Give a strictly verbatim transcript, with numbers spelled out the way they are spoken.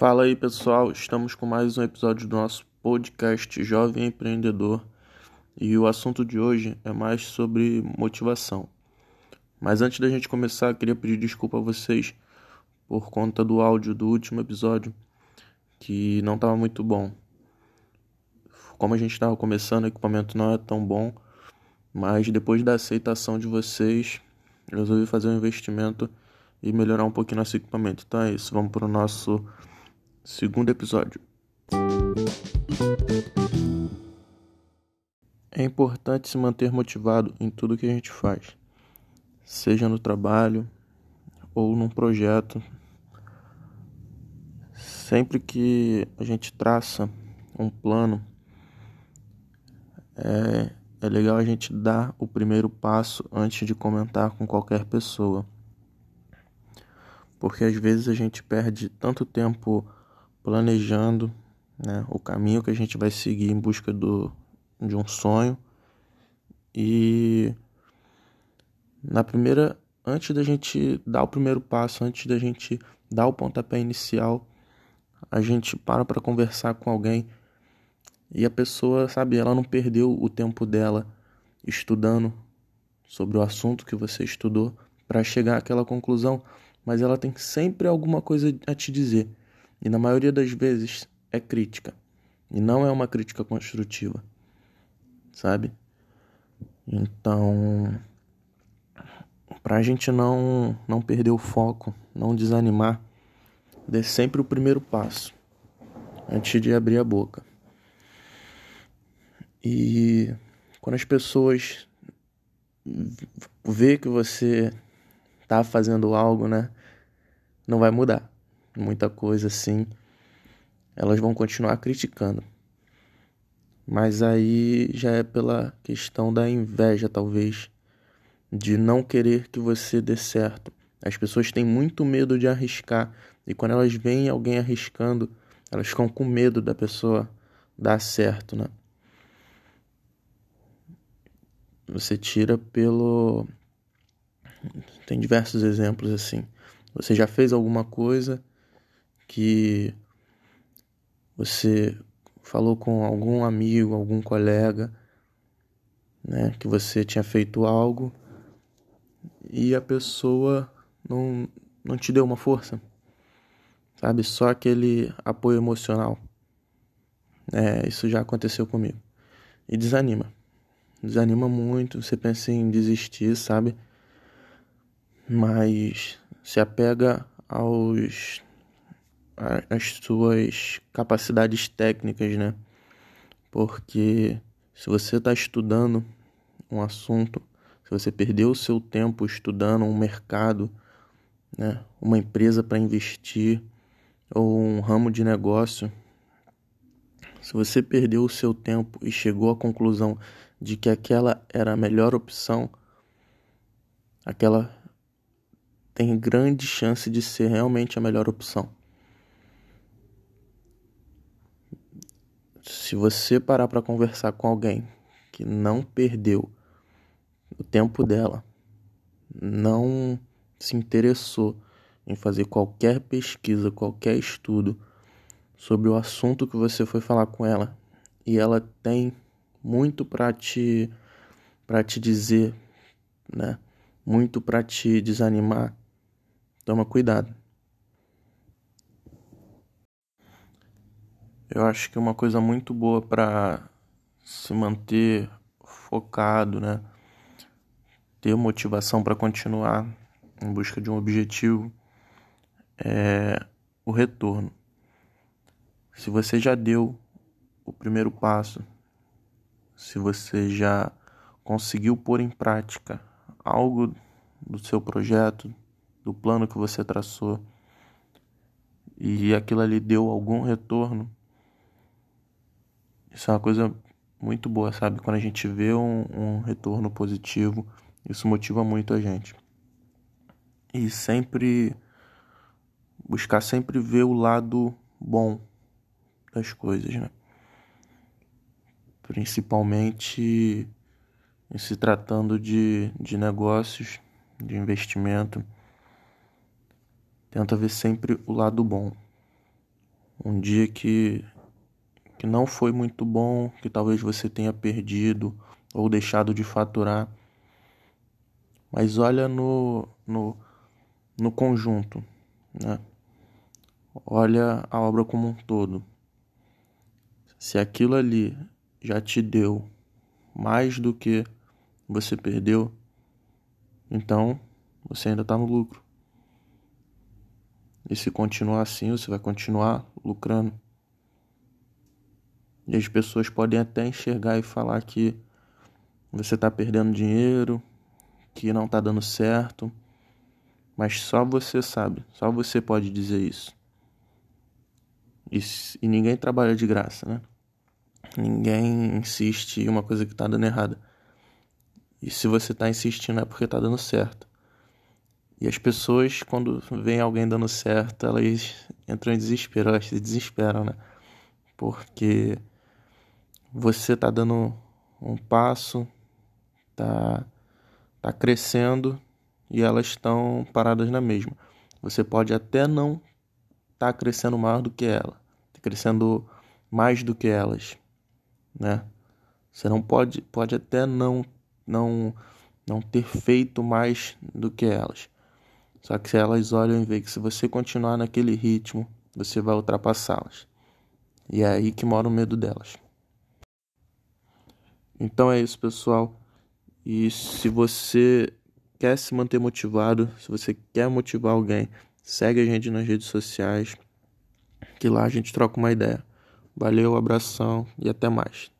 Fala aí pessoal, estamos com mais um episódio do nosso podcast Jovem Empreendedor e o assunto de hoje é mais sobre motivação. Mas antes da gente começar, queria pedir desculpa a vocês por conta do áudio do último episódio que não estava muito bom. Como a gente estava começando, o equipamento não é tão bom, mas depois da aceitação de vocês, eu resolvi fazer um investimento e melhorar um pouquinho nosso equipamento. Então é isso, vamos para o nosso segundo episódio. É importante se manter motivado em tudo que a gente faz, seja no trabalho ou num projeto. Sempre que a gente traça um plano, é, é legal a gente dar o primeiro passo antes de comentar com qualquer pessoa, porque às vezes a gente perde tanto tempo planejando, né, o caminho que a gente vai seguir em busca do, de um sonho. E na primeira, antes da gente dar o primeiro passo, antes da gente dar o pontapé inicial, a gente para para conversar com alguém e a pessoa, sabe, ela não perdeu o tempo dela estudando sobre o assunto que você estudou para chegar àquela conclusão, mas ela tem sempre alguma coisa a te dizer. E na maioria das vezes é crítica. E não é uma crítica construtiva, sabe? Então, pra gente não, não perder o foco, não desanimar, dê sempre o primeiro passo antes de abrir a boca. E quando as pessoas vê que você tá fazendo algo, né, não vai mudar muita coisa assim, elas vão continuar criticando. Mas aí já é pela questão da inveja, talvez, de não querer que você dê certo. As pessoas têm muito medo de arriscar, e quando elas veem alguém arriscando, elas ficam com medo da pessoa dar certo, né? Você tira pelo... Tem diversos exemplos assim. Você já fez alguma coisa que você falou com algum amigo, algum colega, né, que você tinha feito algo e a pessoa não, não te deu uma força, sabe? Só aquele apoio emocional. É, isso já aconteceu comigo. E desanima. Desanima muito, você pensa em desistir, sabe? Mas se apega aos... as suas capacidades técnicas, né? Porque se você está estudando um assunto, se você perdeu o seu tempo estudando um mercado, né, uma empresa para investir ou um ramo de negócio, se você perdeu o seu tempo e chegou à conclusão de que aquela era a melhor opção, aquela tem grande chance de ser realmente a melhor opção. Se você parar para conversar com alguém que não perdeu o tempo dela, não se interessou em fazer qualquer pesquisa, qualquer estudo sobre o assunto que você foi falar com ela, e ela tem muito para te para te dizer, né? Muito para te desanimar, toma cuidado. Eu acho que uma coisa muito boa para se manter focado, né, ter motivação para continuar em busca de um objetivo, é o retorno. Se você já deu o primeiro passo, se você já conseguiu pôr em prática algo do seu projeto, do plano que você traçou, e aquilo ali deu algum retorno, isso é uma coisa muito boa, sabe? Quando a gente vê um, um retorno positivo, isso motiva muito a gente. E sempre, buscar sempre ver o lado bom das coisas, né? Principalmente em se tratando de, de negócios, de investimento. Tenta ver sempre o lado bom. um dia que, que não foi muito bom, que talvez você tenha perdido ou deixado de faturar. Mas olha no, no, no conjunto, né? Olha a obra como um todo. Se aquilo ali já te deu mais do que você perdeu, então você ainda está no lucro. E se continuar assim, você vai continuar lucrando. E as pessoas podem até enxergar e falar que você está perdendo dinheiro, que não está dando certo, mas só você sabe, só você pode dizer isso. E, e ninguém trabalha de graça, né? Ninguém insiste em uma coisa que está dando errada. E se você está insistindo é porque está dando certo. E as pessoas, quando veem alguém dando certo, elas entram em desespero, elas se desesperam, né? Porque você tá dando um passo, tá, tá crescendo e elas estão paradas na mesma. Você pode até não tá crescendo mais do que ela, tá crescendo mais do que elas, né? Você não pode, pode até não, não, não ter feito mais do que elas. Só que se elas olham e veem que se você continuar naquele ritmo, você vai ultrapassá-las. E é aí que mora o medo delas. Então é isso, pessoal. E se você quer se manter motivado, se você quer motivar alguém, segue a gente nas redes sociais, que lá a gente troca uma ideia. Valeu, abração e até mais.